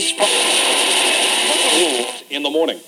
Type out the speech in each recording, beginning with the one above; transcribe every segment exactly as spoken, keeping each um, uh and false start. police in the morning.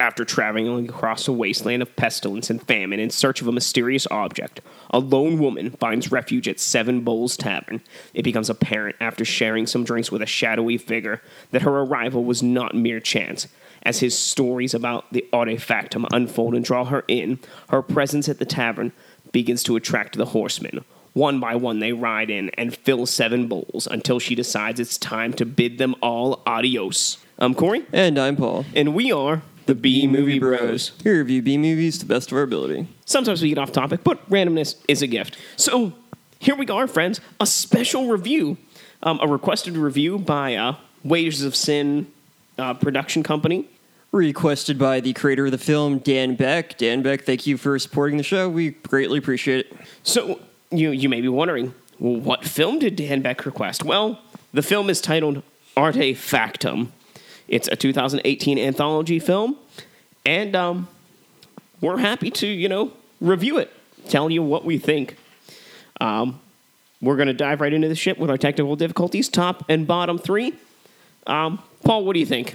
After traveling across a wasteland of pestilence and famine in search of a mysterious object, a lone woman finds refuge at Seven Bowls Tavern. It becomes apparent after sharing some drinks with a shadowy figure that her arrival was not mere chance. As his stories about the Artefactum unfold and draw her in, her presence at the tavern begins to attract the horsemen. One by one they ride in and fill seven bowls until she decides it's time to bid them all adios. I'm Corey. And I'm Paul. And we are... The B-Movie Bros. Here we review B-Movies to the best of our ability. Sometimes we get off topic, but randomness is a gift. So, here we are, friends. A special review. Um, a requested review by uh, Wages of Sin uh, production company. Requested by the creator of the film, Dan Beck. Dan Beck, thank you for supporting the show. We greatly appreciate it. So, you, you may be wondering, well, what film did Dan Beck request? Well, the film is titled Artefactum. It's a two thousand eighteen anthology film, and um, we're happy to, you know, review it, tell you what we think. Um, we're going to dive right into the ship with our technical difficulties, top and bottom three. Um, Paul, what do you think?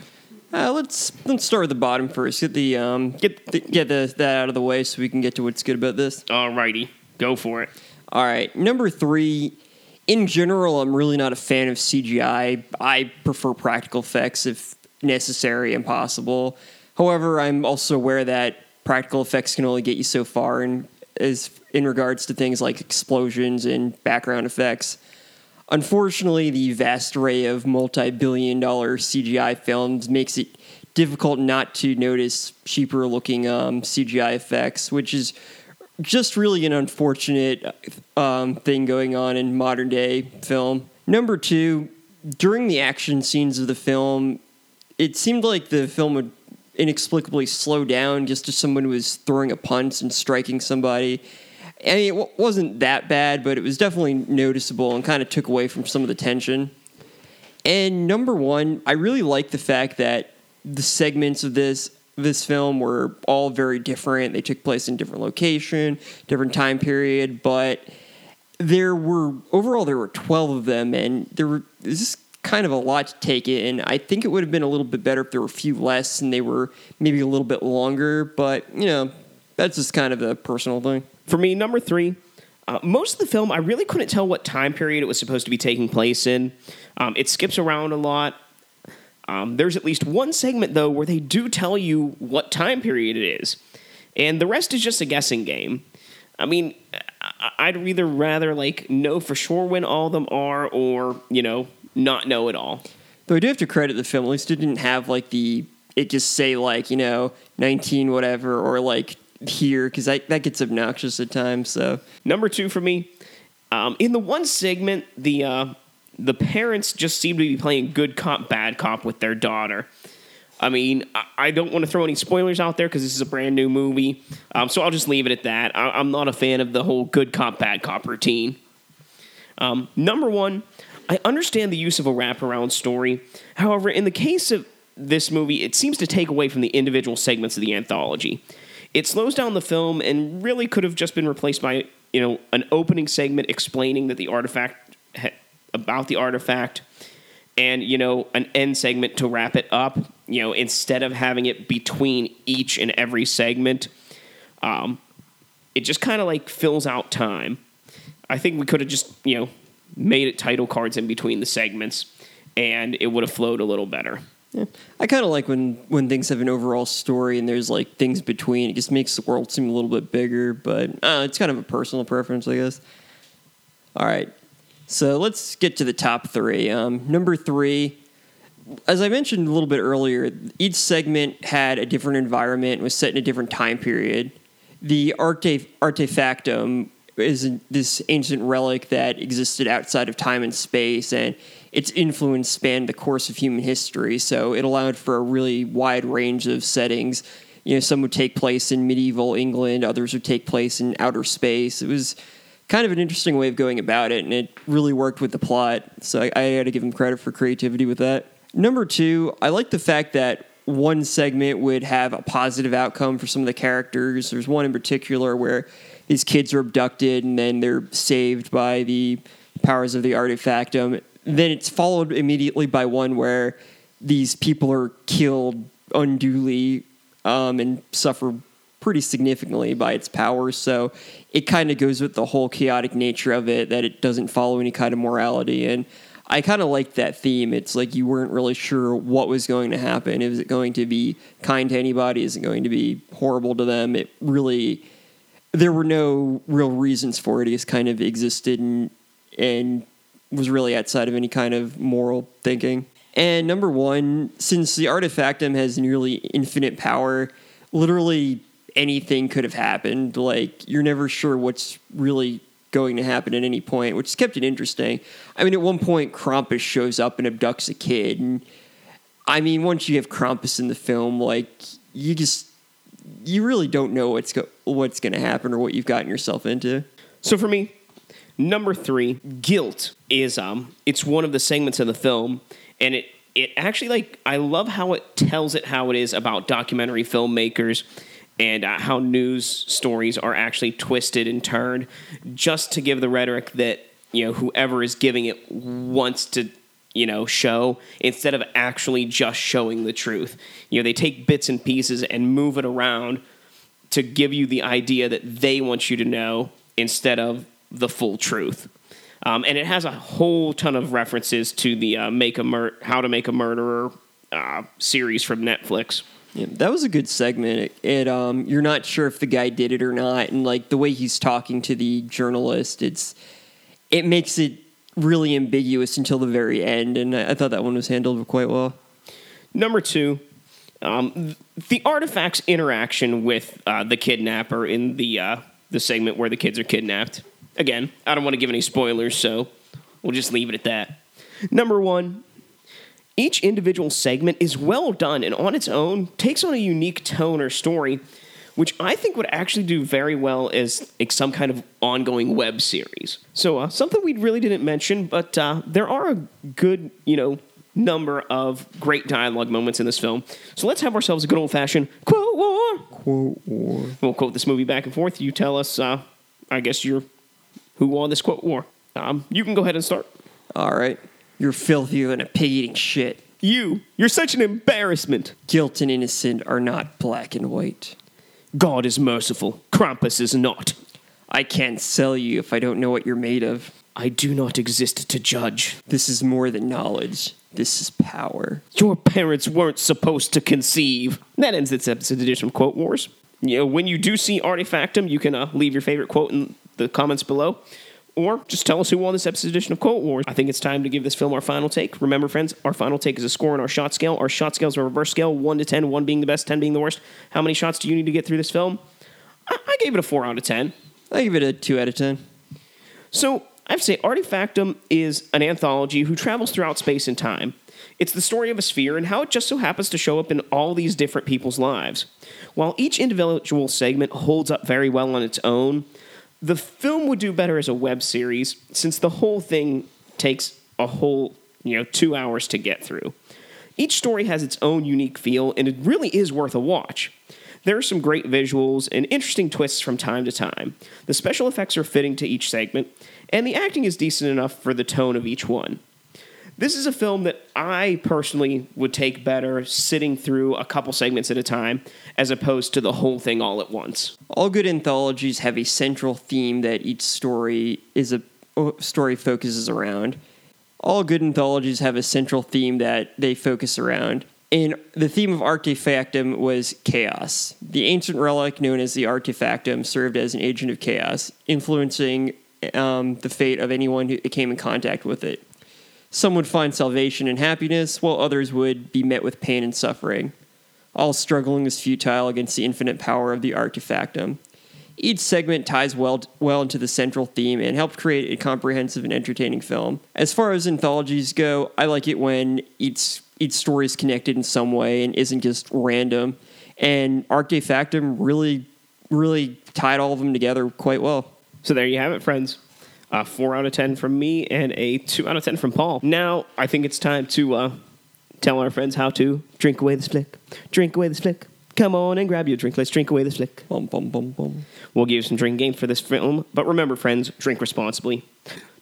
Uh, let's let's start with the bottom first. Get the um, get the, get the, that out of the way so we can get to what's good about this. All righty, go for it. All right, number three. In general, I'm really not a fan of C G I. I prefer practical effects if necessary and possible. However, I'm also aware that practical effects can only get you so far in, as, in regards to things like explosions and background effects. Unfortunately, the vast array of multi-billion dollar C G I films makes it difficult not to notice cheaper looking um, C G I effects, which is just really an unfortunate um, thing going on in modern day film. Number two, during the action scenes of the film, it seemed like the film would inexplicably slow down just as someone was throwing a punch and striking somebody. I mean, it wasn't that bad, but it was definitely noticeable and kind of took away from some of the tension. And number one, I really like the fact that the segments of this this film were all very different. They took place in different location, different time period, but there were, overall, there were twelve of them, and there were, this is kind of a lot to take in. I think it would have been a little bit better if there were a few less and they were maybe a little bit longer, but, you know, that's just kind of a personal thing. For me, number three, uh, most of the film, I really couldn't tell what time period it was supposed to be taking place in. Um, it skips around a lot. Um, there's at least one segment, though, where they do tell you what time period it is. And the rest is just a guessing game. I mean, I'd either rather, like, know for sure when all of them are or, you know, not know at all. Though I do have to credit the film. At least it didn't have, like, the... It just say, like, you know, nineteen whatever or, like, here. Because that, that gets obnoxious at times, so... Number two for me. Um, in the one segment, the... Uh, The parents just seem to be playing good cop, bad cop with their daughter. I mean, I don't want to throw any spoilers out there because this is a brand new movie, um, so I'll just leave it at that. I'm not a fan of the whole good cop, bad cop routine. Um, number one, I understand the use of a wraparound story. However, in the case of this movie, it seems to take away from the individual segments of the anthology. It slows down the film and really could have just been replaced by, you know, an opening segment explaining that the artifact... Ha- about the artifact and, you know, an end segment to wrap it up, you know, instead of having it between each and every segment. Um, it just kind of like fills out time. I think we could have just, you know, made it title cards in between the segments and it would have flowed a little better. Yeah. I kind of like when, when things have an overall story and there's like things between, it just makes the world seem a little bit bigger, but uh, it's kind of a personal preference, I guess. All right. So let's get to the top three. Um, number three, as I mentioned a little bit earlier, each segment had a different environment and was set in a different time period. The Arte- Artefactum is this ancient relic that existed outside of time and space, and its influence spanned the course of human history, so it allowed for a really wide range of settings. You know, some would take place in medieval England, others would take place in outer space. It was... kind of an interesting way of going about it, and it really worked with the plot, so I, I got to give him credit for creativity with that. Number two, I like the fact that one segment would have a positive outcome for some of the characters. There's one in particular where these kids are abducted, and then they're saved by the powers of the Artefactum. then it's followed immediately by one where these people are killed unduly um, and suffer pretty significantly by its powers. So it kind of goes with the whole chaotic nature of it, that it doesn't follow any kind of morality. And I kind of like that theme. It's like you weren't really sure what was going to happen. Is it going to be kind to anybody? Is it going to be horrible to them? It really, there were no real reasons for it. It just kind of existed and, and was really outside of any kind of moral thinking. And number one, since the Artefactum has nearly infinite power, literally anything could have happened. Like, you're never sure what's really going to happen at any point, which has kept it interesting. I mean, at one point, Krampus shows up and abducts a kid. And I mean, once you have Krampus in the film, like, you just, you really don't know what's go- what's going to happen or what you've gotten yourself into. So for me, number three, guilt is, um, it's one of the segments of the film, and it, it actually, like, I love how it tells it how it is about documentary filmmakers and uh, how news stories are actually twisted and turned just to give the rhetoric that, you know, whoever is giving it wants to, you know, show, instead of actually just showing the truth. You know, they take bits and pieces and move it around to give you the idea that they want you to know instead of the full truth. Um, and it has a whole ton of references to the uh, Make a Mur- How to Make a Murderer uh, series from Netflix. Yeah, that was a good segment. It, it um, you're not sure if the guy did it or not, and like the way he's talking to the journalist, it's it makes it really ambiguous until the very end. And I, I thought that one was handled quite well. Number two, um, the artifact's interaction with uh, the kidnapper in the uh, the segment where the kids are kidnapped. Again, I don't want to give any spoilers, so we'll just leave it at that. Number one, each individual segment is well done and on its own takes on a unique tone or story, which I think would actually do very well as like, some kind of ongoing web series. So uh, something we really didn't mention, but uh, there are a good, you know, number of great dialogue moments in this film. So let's have ourselves a good old-fashioned quote war. Quote war. We'll quote this movie back and forth. You tell us, uh, I guess, you're who won this quote war. Um, you can go ahead and start. All right. You're filthy and a pig-eating shit. You, you're such an embarrassment. Guilt and innocent are not black and white. God is merciful. Krampus is not. I can't sell you if I don't know what you're made of. I do not exist to judge. This is more than knowledge. This is power. Your parents weren't supposed to conceive. That ends this episode edition of Quote Wars. You know, when you do see Artefactum, you can uh, leave your favorite quote in the comments below. Or just tell us who won this episode's edition of Quote Wars. I think it's time to give this film our final take. Remember, friends, our final take is a score on our shot scale. Our shot scale is a reverse scale, one to ten, one being the best, ten being the worst. How many shots do you need to get through this film? I, I gave it a four out of ten. I give it a two out of ten. So I have to say, Artefactum is an anthology who travels throughout space and time. It's the story of a sphere and how it just so happens to show up in all these different people's lives. While each individual segment holds up very well on its own, the film would do better as a web series, since the whole thing takes a whole, you know, two hours to get through. Each story has its own unique feel, and it really is worth a watch. There are some great visuals and interesting twists from time to time. The special effects are fitting to each segment, and the acting is decent enough for the tone of each one. This is a film that I personally would take better sitting through a couple segments at a time as opposed to the whole thing all at once. All good anthologies have a central theme that each story is a story focuses around. All good anthologies have a central theme that they focus around. And the theme of Artefactum was chaos. The ancient relic known as the Artefactum served as an agent of chaos, influencing um, the fate of anyone who came in contact with it. Some would find salvation and happiness, while others would be met with pain and suffering. All struggling is futile against the infinite power of the Artefactum. Each segment ties well, well into the central theme and helped create a comprehensive and entertaining film. As far as anthologies go, I like it when each, each story is connected in some way and isn't just random. And Artefactum really, really tied all of them together quite well. So there you have it, friends. A uh, four out of ten from me and a two out of ten from Paul. Now, I think it's time to uh, tell our friends how to drink away this flick. Drink away this flick. Come on and grab your drink. Let's drink away this flick. Bum, bum, bum, bum. We'll give you some drink games for this film, but remember, friends, drink responsibly.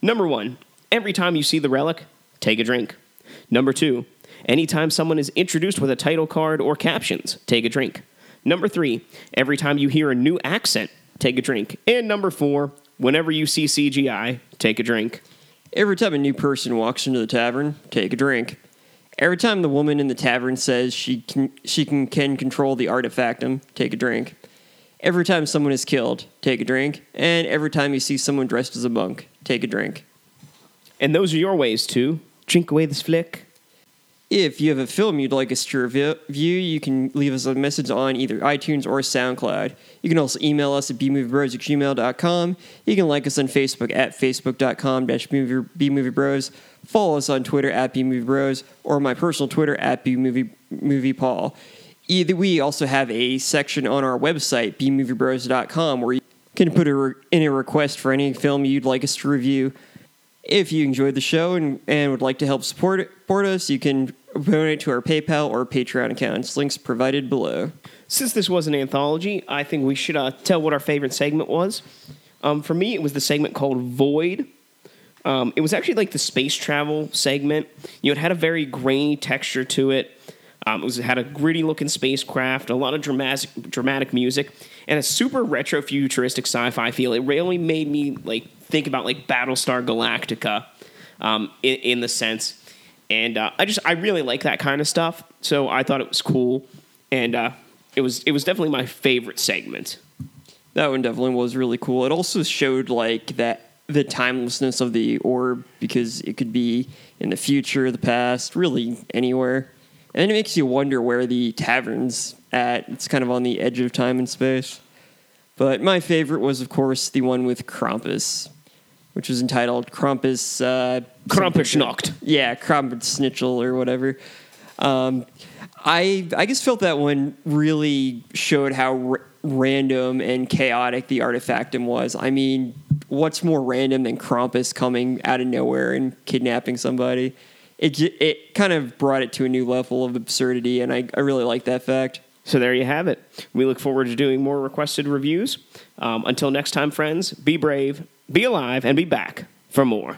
Number one, every time you see the relic, take a drink. Number two, anytime someone is introduced with a title card or captions, take a drink. Number three, every time you hear a new accent, take a drink. And number four, whenever you see C G I, take a drink. Every time a new person walks into the tavern, take a drink. Every time the woman in the tavern says she can, she can, can control the Artefactum, take a drink. Every time someone is killed, take a drink. And every time you see someone dressed as a monk, take a drink. And those are your ways to drink away this flick. If you have a film you'd like us to review, you can leave us a message on either iTunes or SoundCloud. You can also email us at b movie bros at gmail dot com. You can like us on Facebook at facebook dot com slash b movie bros. Follow us on Twitter at B Movie Bros or my personal Twitter at B Movie Paul. Either we also have a section on our website, b movie bros dot com, where you can put a re- in a request for any film you'd like us to review. If you enjoyed the show and, and would like to help support, it, support us, you can donate to our PayPal or Patreon accounts. Links provided below. Since this was an anthology, I think we should uh, tell what our favorite segment was. Um, for me, it was the segment called Void. Um, it was actually like the space travel segment. You know, it had a very grainy texture to it. Um, it was it had a gritty-looking spacecraft, a lot of dramatic, dramatic music, and a super retro-futuristic sci-fi feel. It really made me like think about like Battlestar Galactica, um, in, in the sense, and uh, I just I really like that kind of stuff. So I thought it was cool, and uh, it was it was definitely my favorite segment. That one definitely was really cool. It also showed like that. The timelessness of the orb, because it could be in the future, the past, really anywhere. And it makes you wonder where the tavern's at. It's kind of on the edge of time and space. But my favorite was, of course, the one with Krampus, which was entitled Krampus... Uh, Krampusnacht. Yeah, Krampusnitchel or whatever. Um, I I just felt that one really showed how r- random and chaotic the Artefactum was. I mean... What's more random than Krampus coming out of nowhere and kidnapping somebody? It it kind of brought it to a new level of absurdity, and I, I really like that fact. So there you have it. We look forward to doing more requested reviews. Um, until next time, friends, be brave, be alive, and be back for more.